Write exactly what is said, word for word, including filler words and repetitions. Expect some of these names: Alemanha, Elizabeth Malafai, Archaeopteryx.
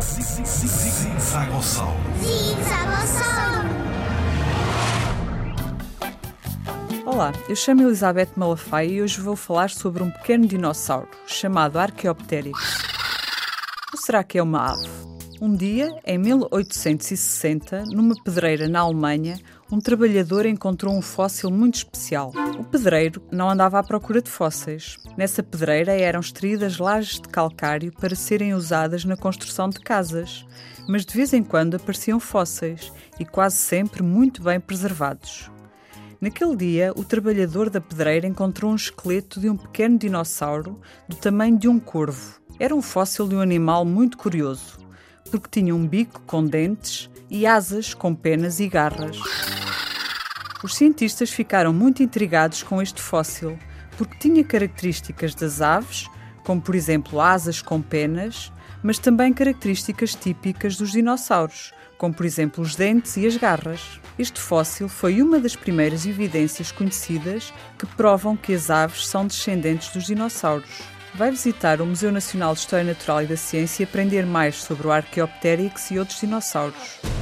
Zigzagossauro. Olá, eu chamo Elizabeth Malafai e hoje vou falar sobre um pequeno dinossauro chamado Archaeopteryx. Ou será que é uma ave? Um dia, em mil oitocentos e sessenta, numa pedreira na Alemanha, um trabalhador encontrou um fóssil muito especial. O pedreiro não andava à procura de fósseis. Nessa pedreira eram extraídas lajes de calcário para serem usadas na construção de casas, mas de vez em quando apareciam fósseis, e quase sempre muito bem preservados. Naquele dia, o trabalhador da pedreira encontrou um esqueleto de um pequeno dinossauro do tamanho de um corvo. Era um fóssil de um animal muito curioso, porque tinha um bico com dentes e asas com penas e garras. Os cientistas ficaram muito intrigados com este fóssil, porque tinha características das aves, como por exemplo asas com penas, mas também características típicas dos dinossauros, como por exemplo os dentes e as garras. Este fóssil foi uma das primeiras evidências conhecidas que provam que as aves são descendentes dos dinossauros. Vai visitar o Museu Nacional de História Natural e da Ciência e aprender mais sobre o Archaeopteryx e outros dinossauros.